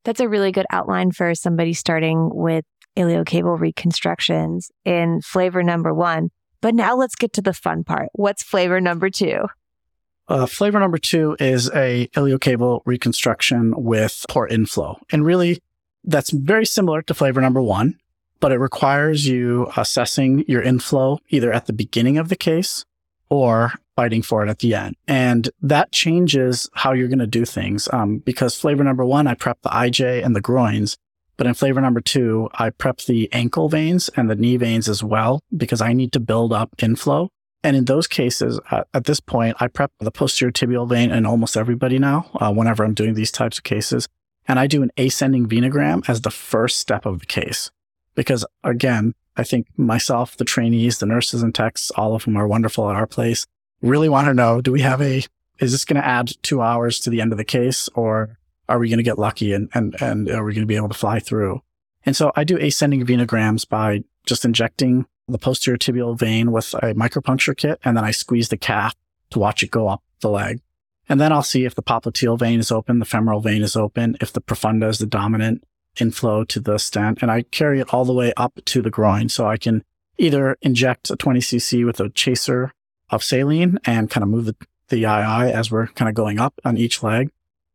That's a really good outline for somebody starting with iliocaval reconstructions in flavor number 1. But now let's get to the fun part. What's flavor number 2? Flavor number 2 is a iliocaval reconstruction with port inflow. And really, that's very similar to flavor number 1, but it requires you assessing your inflow either at the beginning of the case or fighting for it at the end. And that changes how you're going to do things because flavor number 1, I prep the IJ and the groins. But in flavor number 2, I prep the ankle veins and the knee veins as well because I need to build up inflow. And in those cases, at this point, I prep the posterior tibial vein in almost everybody now whenever I'm doing these types of cases. And I do an ascending venogram as the first step of the case because, again, I think myself, the trainees, the nurses and techs, all of whom are wonderful at our place, really want to know, is this going to add 2 hours to the end of the case, or are we going to get lucky and are we going to be able to fly through? And so I do ascending venograms by just injecting the posterior tibial vein with a micropuncture kit, and then I squeeze the calf to watch it go up the leg. And then I'll see if the popliteal vein is open, the femoral vein is open, if the profunda is the dominant inflow to the stent, and I carry it all the way up to the groin. So I can either inject a 20cc with a chaser of saline and kind of move the II as we're kind of going up on each leg,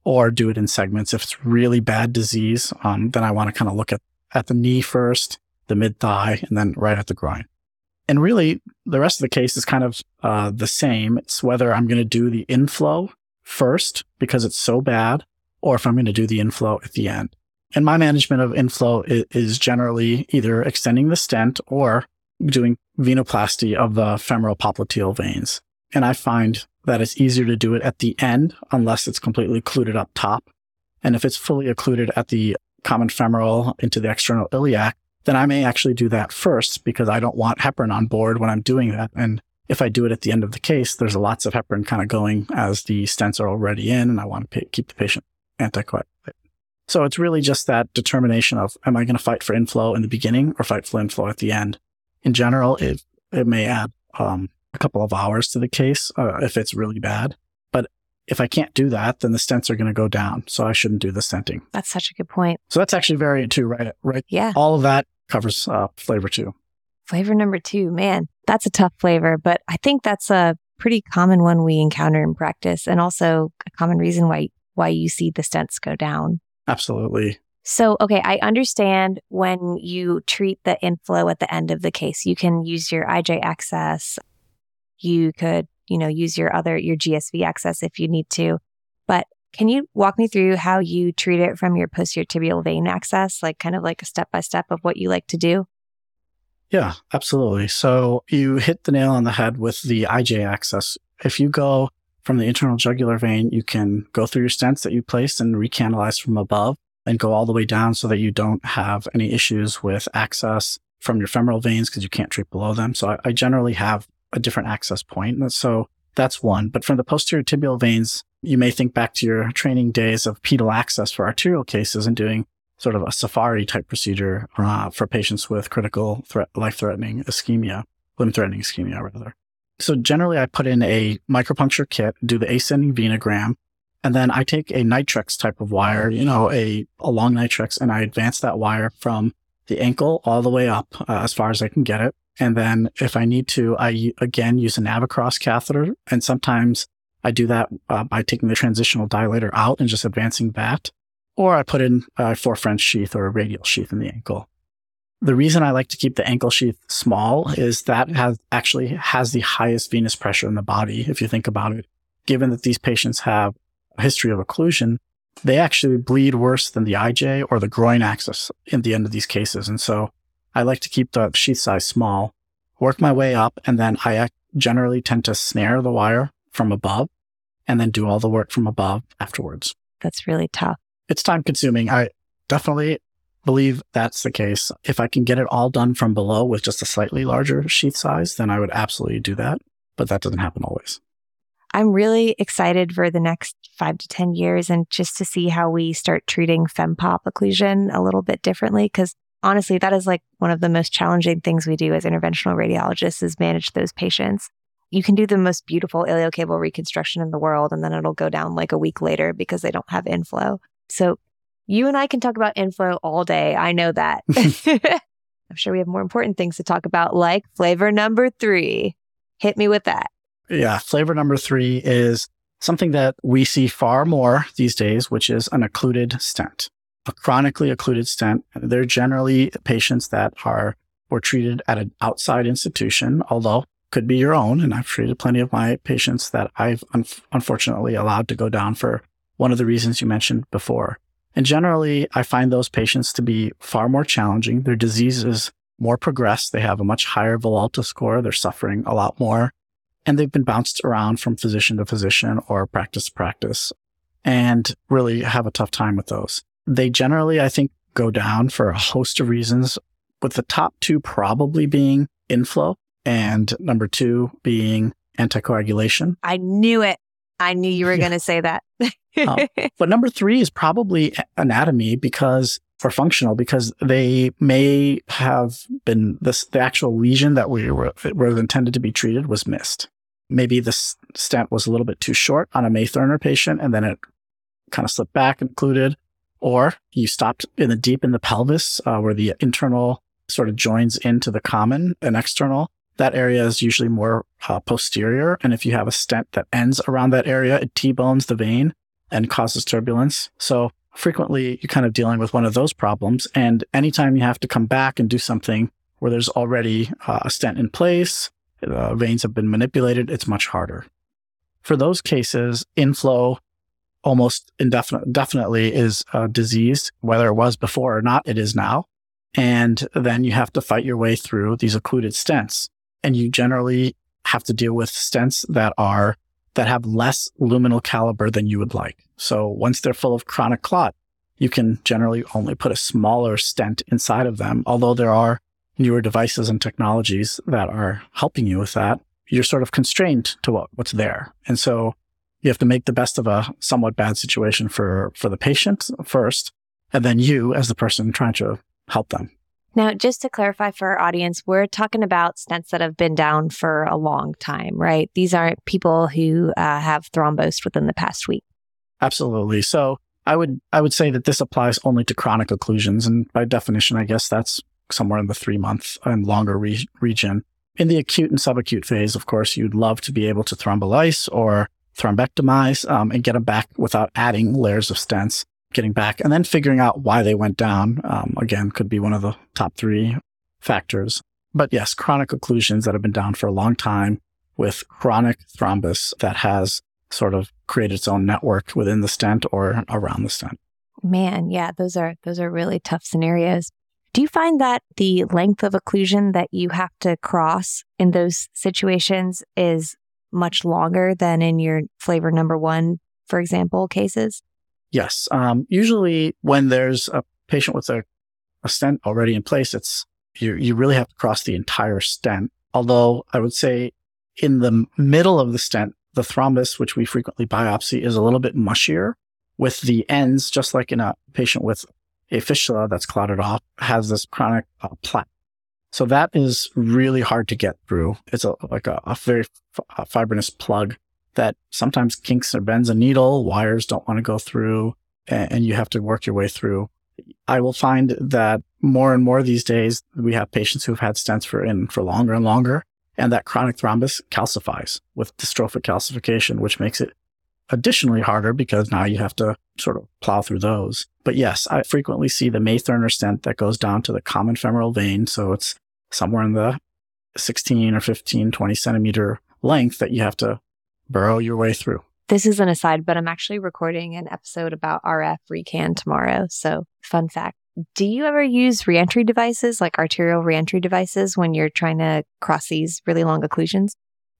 or do it in segments. If it's really bad disease, then I want to kind of look at the knee first, the mid-thigh, and then right at the groin. And really, the rest of the case is kind of the same. It's whether I'm going to do the inflow first because it's so bad, or if I'm going to do the inflow at the end. And my management of inflow is generally either extending the stent or doing venoplasty of the femoral popliteal veins. And I find that it's easier to do it at the end unless it's completely occluded up top. And if it's fully occluded at the common femoral into the external iliac, then I may actually do that first because I don't want heparin on board when I'm doing that. And if I do it at the end of the case, there's lots of heparin kind of going as the stents are already in, and I want to keep the patient anticoagulated. So it's really just that determination of, am I going to fight for inflow in the beginning or fight for inflow at the end? In general, it may add a couple of hours to the case if it's really bad. But if I can't do that, then the stents are going to go down. So I shouldn't do the stenting. That's such a good point. So that's actually variant two, right? Right. Yeah. All of that covers flavor two. Flavor number two, man, that's a tough flavor. But I think that's a pretty common one we encounter in practice, and also a common reason why you see the stents go down. Absolutely. So, okay, I understand when you treat the inflow at the end of the case, you can use your IJ access. You could, use your GSV access if you need to. But can you walk me through how you treat it from your posterior tibial vein access, like kind of like a step-by-step of what you like to do? Yeah, absolutely. So you hit the nail on the head with the IJ access. If you go from the internal jugular vein, you can go through your stents that you placed and recanalize from above and go all the way down so that you don't have any issues with access from your femoral veins because you can't treat below them. So I generally have a different access point. So that's one. But from the posterior tibial veins, you may think back to your training days of pedal access for arterial cases and doing sort of a safari type procedure for patients with critical life-threatening ischemia, limb-threatening ischemia rather. So generally, I put in a micropuncture kit, do the ascending venogram, and then I take a nitrex type of wire, a long nitrex, and I advance that wire from the ankle all the way up as far as I can get it. And then if I need to, I again use a Navacross catheter. And sometimes I do that by taking the transitional dilator out and just advancing that. Or I put in a forefront sheath or a radial sheath in the ankle. The reason I like to keep the ankle sheath small is that actually has the highest venous pressure in the body, if you think about it. Given that these patients have a history of occlusion, they actually bleed worse than the IJ or the groin axis in the end of these cases. And so I like to keep the sheath size small, work my way up, and then I generally tend to snare the wire from above and then do all the work from above afterwards. That's really tough. It's time consuming. I definitely believe that's the case. If I can get it all done from below with just a slightly larger sheath size, then I would absolutely do that. But that doesn't happen always. I'm really excited for the next 5 to 10 years and just to see how we start treating fempop occlusion a little bit differently. Because honestly, that is like one of the most challenging things we do as interventional radiologists is manage those patients. You can do the most beautiful iliocaval reconstruction in the world, and then it'll go down like a week later because they don't have inflow. So you and I can talk about inflow all day. I know that. I'm sure we have more important things to talk about, like flavor number three. Hit me with that. Yeah. Flavor number three is something that we see far more these days, which is an occluded stent, a chronically occluded stent. They're generally patients that were treated at an outside institution, although could be your own. And I've treated plenty of my patients that I've unfortunately allowed to go down for one of the reasons you mentioned before. And generally, I find those patients to be far more challenging. Their disease is more progressed. They have a much higher Villalta score. They're suffering a lot more. And they've been bounced around from physician to physician or practice to practice and really have a tough time with those. They generally, I think, go down for a host of reasons, with the top two probably being inflow and number two being anticoagulation. I knew it. I knew you were going to say that. But number three is probably anatomy or functional, because they may have been the actual lesion that were intended to be treated was missed. Maybe the stent was a little bit too short on a Matherner patient, and then it kind of slipped back and occluded, or you stopped deep in the pelvis where the internal sort of joins into the common and external. That area is usually more posterior. And if you have a stent that ends around that area, it T-bones the vein and causes turbulence. So frequently, you're kind of dealing with one of those problems. And anytime you have to come back and do something where there's already a stent in place, veins have been manipulated, it's much harder. For those cases, inflow almost definitely is diseased, whether it was before or not, it is now. And then you have to fight your way through these occluded stents. And you generally have to deal with stents that have less luminal caliber than you would like. So once they're full of chronic clot, you can generally only put a smaller stent inside of them. Although there are newer devices and technologies that are helping you with that, you're sort of constrained to what's there. And so you have to make the best of a somewhat bad situation for the patient first, and then you as the person trying to help them. Now, just to clarify for our audience, we're talking about stents that have been down for a long time, right? These aren't people who have thrombosed within the past week. Absolutely. So I would say that this applies only to chronic occlusions. And by definition, I guess that's somewhere in the 3-month and longer region. In the acute and subacute phase, of course, you'd love to be able to thrombolyse or thrombectomize and get them back without adding layers of stents. Getting back and then figuring out why they went down, again, could be one of the top 3 factors. But yes, chronic occlusions that have been down for a long time with chronic thrombus that has sort of created its own network within the stent or around the stent. Man, yeah, those are really tough scenarios. Do you find that the length of occlusion that you have to cross in those situations is much longer than in your flavor number 1, for example, cases? Yes. Usually when there's a patient with a stent already in place, it's you really have to cross the entire stent. Although I would say in the middle of the stent, the thrombus, which we frequently biopsy, is a little bit mushier with the ends, just like in a patient with a fistula that's clotted off, has this chronic plaque. So that is really hard to get through. It's a very fibrinous plug that sometimes kinks or bends a needle, wires don't want to go through, and you have to work your way through. I will find that more and more these days, we have patients who've had stents for longer and longer, and that chronic thrombus calcifies with dystrophic calcification, which makes it additionally harder because now you have to sort of plow through those. But yes, I frequently see the May-Thurner stent that goes down to the common femoral vein, so it's somewhere in the 16 or 15, 20 centimeter length that you have to burrow your way through. This is an aside, but I'm actually recording an episode about RF Recan tomorrow. So fun fact, do you ever use reentry devices like arterial reentry devices when you're trying to cross these really long occlusions?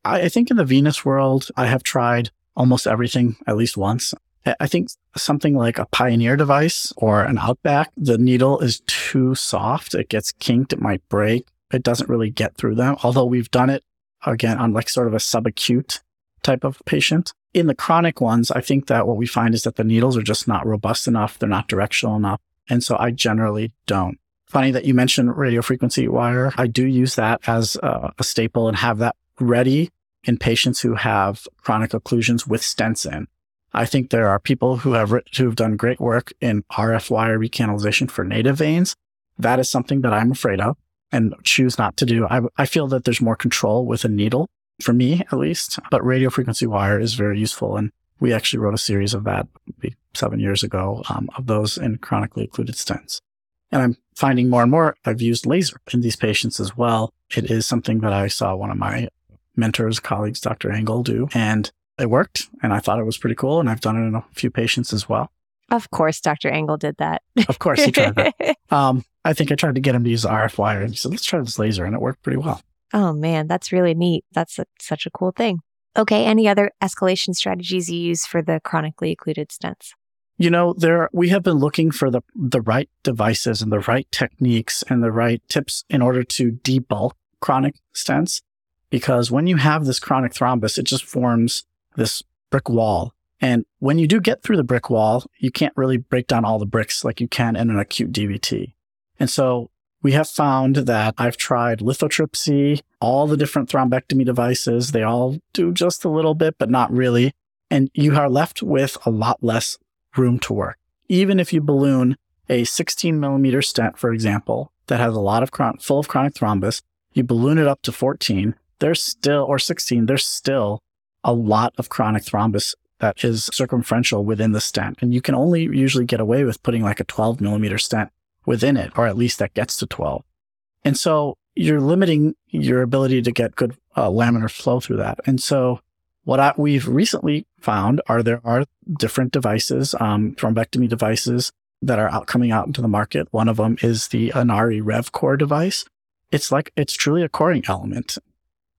I think in the venous world, I have tried almost everything at least once. I think something like a Pioneer device or an Outback, the needle is too soft. It gets kinked. It might break. It doesn't really get through them. Although we've done it again on like sort of a subacute type of patient. In the chronic ones, I think that what we find is that the needles are just not robust enough. They're not directional enough. And so I generally don't. Funny that you mentioned radiofrequency wire. I do use that as a staple and have that ready in patients who have chronic occlusions with stents in. I think there are people who've done great work in RF wire recanalization for native veins. That is something that I'm afraid of and choose not to do. I feel that there's more control with a needle, for me at least, but radio frequency wire is very useful. And we actually wrote a series of that maybe 7 years ago of those in chronically occluded stents. And I'm finding more and more I've used laser in these patients as well. It is something that I saw one of my mentors, colleagues, Dr. Engel, do, and it worked. And I thought it was pretty cool. And I've done it in a few patients as well. Of course, Dr. Engel did that. Of course he tried that. I think I tried to get him to use RF wire. And he said, let's try this laser. And it worked pretty well. Oh man, that's really neat. That's such a cool thing. Okay, any other escalation strategies you use for the chronically occluded stents? You know, we have been looking for the right devices and the right techniques and the right tips in order to debulk chronic stents, because when you have this chronic thrombus, it just forms this brick wall. And when you do get through the brick wall, you can't really break down all the bricks like you can in an acute DVT. And so we have found that I've tried lithotripsy, all the different thrombectomy devices. They all do just a little bit, but not really. And you are left with a lot less room to work. Even if you balloon a 16 millimeter stent, for example, that has a lot of full of chronic thrombus, you balloon it up to 14, there's still, or 16, there's still a lot of chronic thrombus that is circumferential within the stent. And you can only usually get away with putting like a 12 millimeter stent within it, or at least that gets to 12. And so you're limiting your ability to get good laminar flow through that. And so what we've recently found there are different devices, thrombectomy devices that are coming out into the market. One of them is the Inari RevCore device. It's truly a coring element,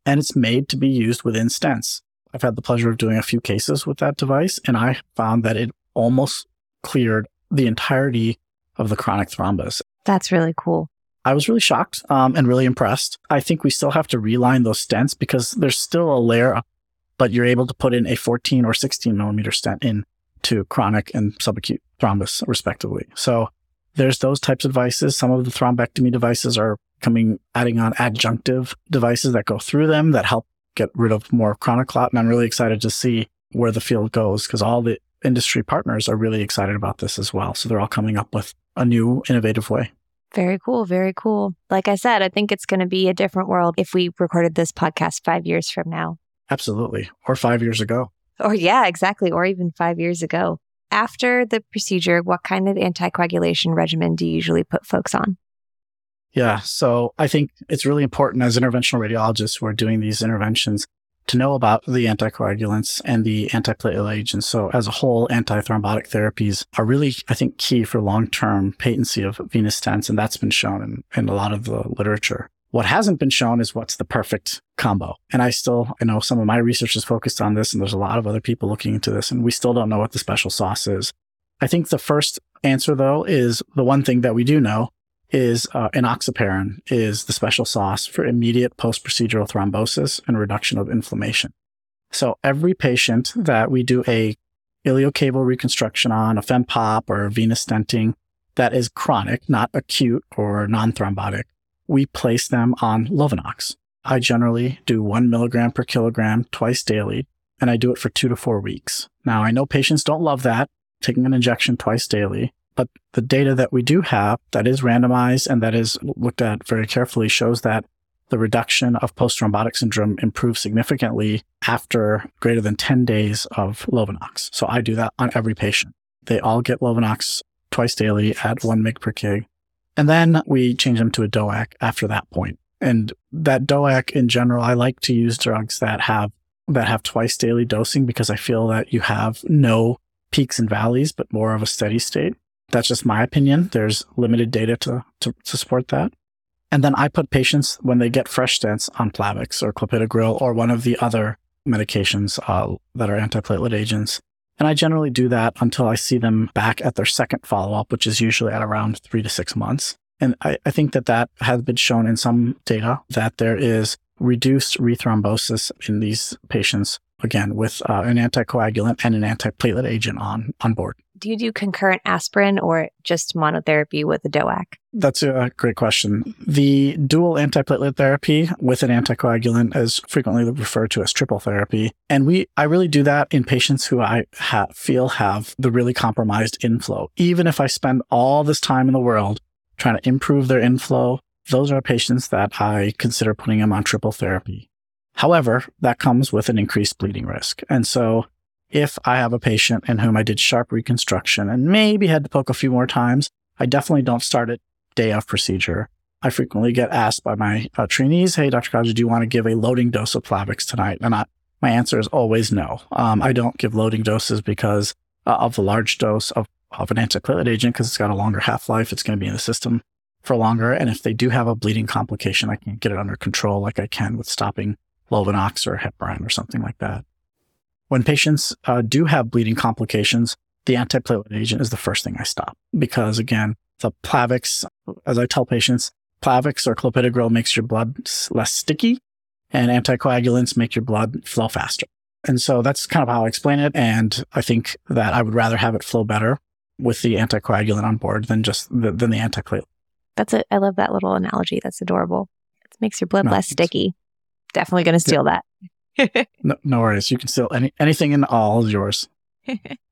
and it's made to be used within stents. I've had the pleasure of doing a few cases with that device, and I found that it almost cleared the entirety of the chronic thrombus. That's really cool. I was really shocked and really impressed. I think we still have to reline those stents because there's still a layer, but you're able to put in a 14 or 16 millimeter stent into chronic and subacute thrombus, respectively. So there's those types of devices. Some of the thrombectomy devices are adding on adjunctive devices that go through them that help get rid of more chronic clot. And I'm really excited to see where the field goes because all the industry partners are really excited about this as well. So they're all coming up with a new innovative way. Very cool. Very cool. Like I said, I think it's going to be a different world if we recorded this podcast 5 years from now. Absolutely. Or 5 years ago. Or yeah, exactly. Or even 5 years ago. After the procedure, what kind of anticoagulation regimen do you usually put folks on? Yeah. So I think it's really important as interventional radiologists who are doing these interventions to know about the anticoagulants and the antiplatelet agents. So as a whole, antithrombotic therapies are really, I think, key for long-term patency of venous stents. And that's been shown in a lot of the literature. What hasn't been shown is what's the perfect combo. And I know some of my research is focused on this, and there's a lot of other people looking into this, and we still don't know what the special sauce is. I think the first answer, though, is the one thing that we do know is enoxaparin is the special sauce for immediate post-procedural thrombosis and reduction of inflammation. So every patient that we do a iliocaval reconstruction on, a FemPop or venous stenting that is chronic, not acute or non-thrombotic, we place them on Lovenox. I generally do 1 milligram per kilogram twice daily, and I do it for 2 to 4 weeks. Now, I know patients don't love that, taking an injection twice daily, but the data that we do have that is randomized and that is looked at very carefully shows that the reduction of post-thrombotic syndrome improves significantly after greater than 10 days of Lovenox. So I do that on every patient. They all get Lovenox twice daily at 1 mg per kg. And then we change them to a DOAC after that point. And that DOAC in general, I like to use drugs that have twice daily dosing because I feel that you have no peaks and valleys, but more of a steady state. That's just my opinion. There's limited data to support that. And then I put patients, when they get fresh stents, on Plavix or Clopidogrel or one of the other medications that are antiplatelet agents. And I generally do that until I see them back at their second follow-up, which is usually at around 3 to 6 months. And I think that has been shown in some data that there is reduced rethrombosis in these patients, again, with an anticoagulant and an antiplatelet agent on board. Do you do concurrent aspirin or just monotherapy with the DOAC? That's a great question. The dual antiplatelet therapy with an anticoagulant is frequently referred to as triple therapy. And I really do that in patients who I feel have the really compromised inflow. Even if I spend all this time in the world trying to improve their inflow, those are patients that I consider putting them on triple therapy. However, that comes with an increased bleeding risk. And so if I have a patient in whom I did sharp reconstruction and maybe had to poke a few more times, I definitely don't start it day of procedure. I frequently get asked by my trainees, hey, Dr. Khaja, do you want to give a loading dose of Plavix tonight? And my answer is always no. I don't give loading doses because of the large dose of an antiplatelet agent because it's got a longer half-life. It's going to be in the system for longer. And if they do have a bleeding complication, I can get it under control like I can with stopping Lovenox or heparin or something like that. When patients do have bleeding complications, the antiplatelet agent is the first thing I stop because, again, the Plavix, as I tell patients, Plavix or Clopidogrel makes your blood less sticky and anticoagulants make your blood flow faster. And so that's kind of how I explain it. And I think that I would rather have it flow better with the anticoagulant on board than just than the antiplatelet. I love that little analogy. That's adorable. It makes your blood less sticky. Definitely going to steal that. No worries. You can steal anything and all is yours.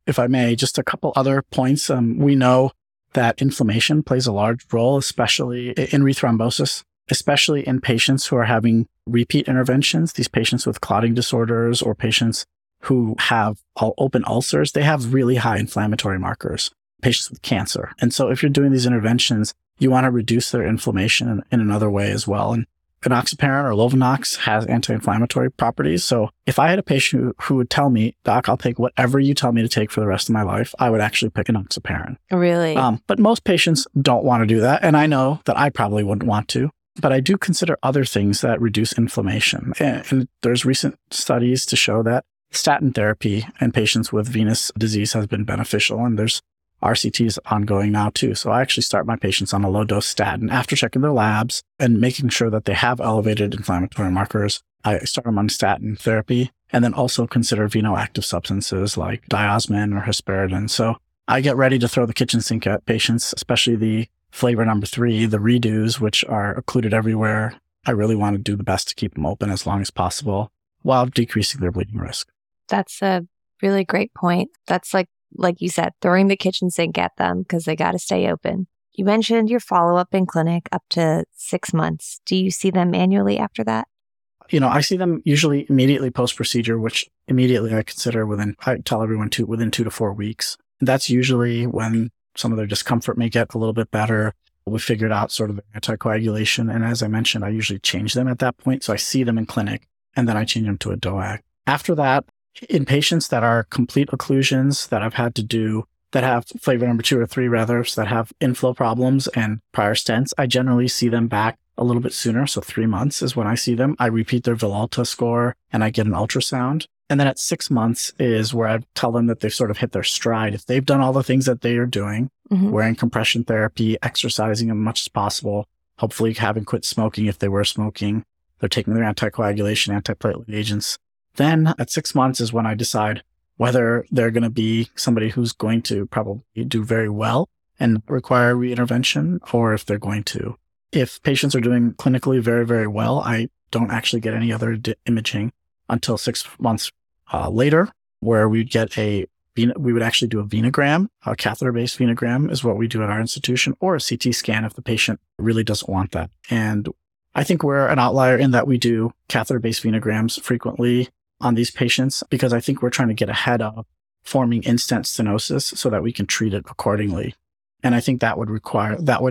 If I may, just a couple other points. We know that inflammation plays a large role, especially in rethrombosis, especially in patients who are having repeat interventions. These patients with clotting disorders or patients who have open ulcers, they have really high inflammatory markers, patients with cancer. And so if you're doing these interventions, you want to reduce their inflammation in another way as well. And enoxaparin or Lovenox has anti-inflammatory properties. So if I had a patient who would tell me, "Doc, I'll take whatever you tell me to take for the rest of my life," I would actually pick enoxaparin. Really? But most patients don't want to do that. And I know that I probably wouldn't want to. But I do consider other things that reduce inflammation. And there's recent studies to show that statin therapy in patients with venous disease has been beneficial. And there's RCTs ongoing now too. So I actually start my patients on a low-dose statin after checking their labs and making sure that they have elevated inflammatory markers. I start them on statin therapy and then also consider venoactive substances like diosmin or hesperidin. So I get ready to throw the kitchen sink at patients, especially the flavor number 3, the redos, which are occluded everywhere. I really want to do the best to keep them open as long as possible while decreasing their bleeding risk. That's a really great point. That's like you said, throwing the kitchen sink at them because they got to stay open. You mentioned your follow-up in clinic up to 6 months. Do you see them annually after that? I see them usually immediately post-procedure, which immediately I consider I tell everyone within 2 to 4 weeks. That's usually when some of their discomfort may get a little bit better. We figured out sort of the anticoagulation. And as I mentioned, I usually change them at that point. So I see them in clinic and then I change them to a DOAC. After that, in patients that are complete occlusions that I've had to do, that have flavor number 2 or 3 rather, so that have inflow problems and prior stents, I generally see them back a little bit sooner. So 3 months is when I see them. I repeat their Villalta score and I get an ultrasound. And then at 6 months is where I tell them that they've sort of hit their stride. If they've done all the things that they are doing, wearing compression therapy, exercising as much as possible, hopefully having quit smoking if they were smoking, they're taking their anticoagulation, antiplatelet agents. Then at 6 months is when I decide whether they're going to be somebody who's going to probably do very well and require reintervention, or if they're going to. If patients are doing clinically very, very well, I don't actually get any other imaging until 6 months later, where we'd get we would actually do a venogram. A catheter-based venogram is what we do at our institution, or a CT scan if the patient really doesn't want that. And I think we're an outlier in that we do catheter-based venograms frequently on these patients, because I think we're trying to get ahead of forming instant stenosis so that we can treat it accordingly. And I think that would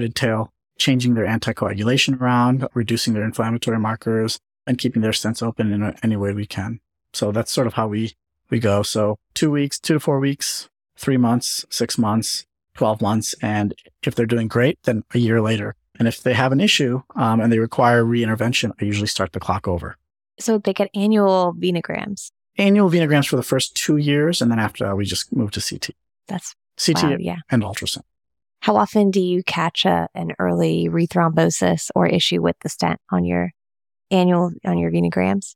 entail changing their anticoagulation around, reducing their inflammatory markers, and keeping their stents open in any way we can. So that's sort of how we go. So 2 to 4 weeks, 3 months, 6 months, 12 months. And if they're doing great, then a year later. And if they have an issue and they require reintervention, I usually start the clock over. So they get annual venograms? Annual venograms for the first 2 years. And then after that, we just move to CT. That's CT, wow, yeah. And ultrasound. How often do you catch an early rethrombosis or issue with the stent on your venograms?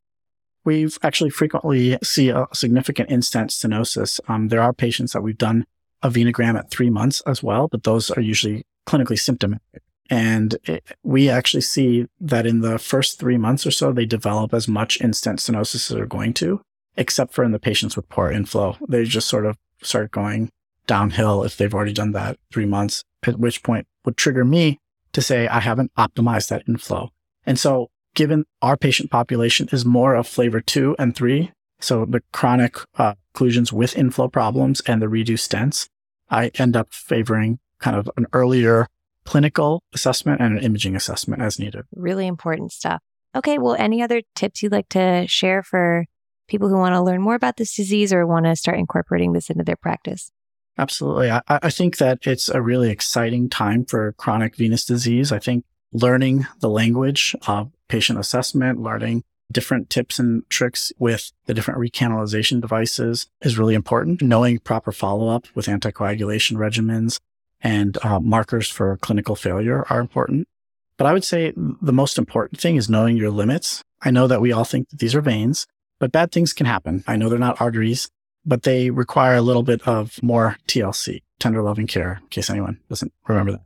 We've actually frequently see a significant in-stent stenosis. There are patients that we've done a venogram at 3 months as well, but those are usually clinically symptomatic. And we actually see that in the first 3 months or so, they develop as much in-stent stenosis as they're going to, except for in the patients with poor inflow. They just sort of start going downhill if they've already done that 3 months, at which point would trigger me to say, I haven't optimized that inflow. And so given our patient population is more of flavor 2 and 3, so the chronic occlusions with inflow problems and the reduced stents, I end up favoring kind of an earlier clinical assessment and an imaging assessment as needed. Really important stuff. Okay, well, any other tips you'd like to share for people who want to learn more about this disease or want to start incorporating this into their practice? Absolutely. I think that it's a really exciting time for chronic venous disease. I think learning the language of patient assessment, learning different tips and tricks with the different recanalization devices is really important. Knowing proper follow-up with anticoagulation regimens and markers for clinical failure are important. But I would say the most important thing is knowing your limits. I know that we all think that these are veins, but bad things can happen. I know they're not arteries, but they require a little bit of more TLC, tender loving care, in case anyone doesn't remember that.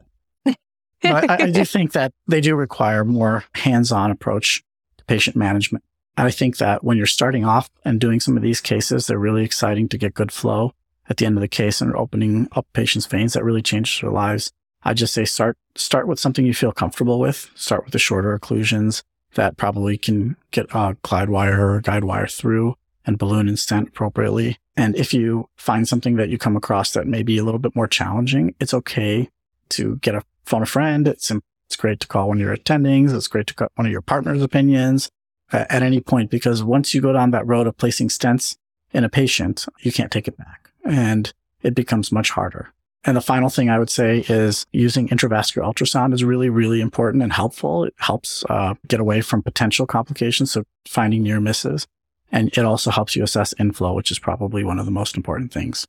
I do think that they do require more hands-on approach to patient management. And I think that when you're starting off and doing some of these cases, they're really exciting to get good flow at the end of the case and opening up patients' veins that really changes their lives. I just say start with something you feel comfortable with. Start with the shorter occlusions that probably can get a glide wire or guide wire through and balloon and stent appropriately. And if you find something that you come across that may be a little bit more challenging, it's okay to get a phone a friend. It's great to call one of your attendings. It's great to cut one of your partner's opinions at any point, because once you go down that road of placing stents in a patient, you can't take it back, and it becomes much harder. And the final thing I would say is using intravascular ultrasound is really, really important and helpful. It helps get away from potential complications, so finding near misses. And it also helps you assess inflow, which is probably one of the most important things.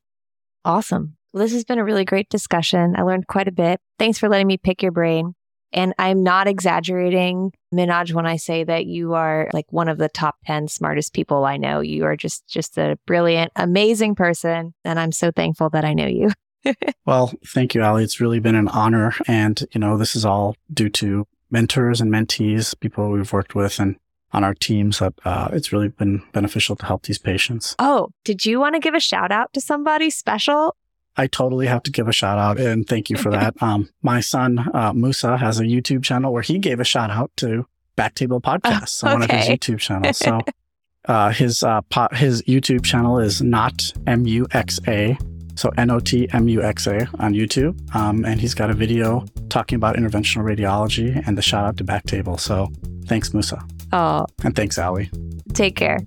Awesome. Well, this has been a really great discussion. I learned quite a bit. Thanks for letting me pick your brain. And I'm not exaggerating, Minhaj, when I say that you are like one of the top 10 smartest people I know. You are just a brilliant, amazing person. And I'm so thankful that I know you. Well, thank you, Ally. It's really been an honor. And, you know, this is all due to mentors and mentees, people we've worked with and on our teams that it's really been beneficial to help these patients. Oh, did you want to give a shout out to somebody special? I totally have to give a shout out, and thank you for that. My son, Musa, has a YouTube channel where he gave a shout out to BackTable Podcasts on one of his YouTube channels. So his YouTube channel is Not M-U-X-A. So NOTMUXA on YouTube. And he's got a video talking about interventional radiology, and the shout out to BackTable. So thanks, Musa. Oh. And thanks, Ally. Take care.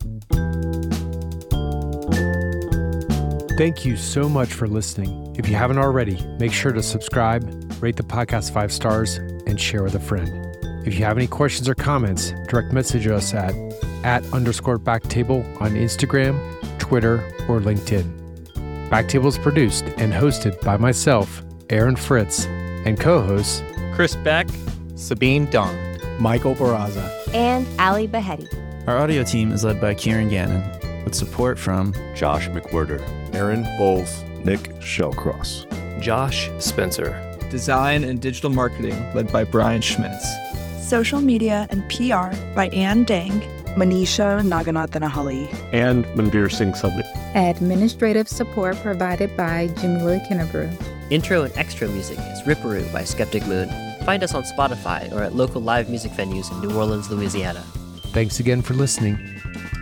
Thank you so much for listening. If you haven't already, make sure to subscribe, rate the podcast 5 stars, and share with a friend. If you have any questions or comments, direct message us @_backtable on Instagram, Twitter, or LinkedIn. BackTable is produced and hosted by myself, Aaron Fritz, and co-hosts Chris Beck, Sabine Dong, Michael Barraza, and Ally Baheti. Our audio team is led by Kieran Gannon, with support from Josh McWhirter, Aaron Bowles, Nick Shellcross, Josh Spencer. Design and digital marketing led by Brian Schmitz. Social media and PR by Ann Dang, Manisha Naganathanahalli, and Manveer Singh Subnit. Administrative support provided by Jamila Kennebrew. Intro and extra music is Ripperoo by Skeptic Moon. Find us on Spotify or at local live music venues in New Orleans, Louisiana. Thanks again for listening.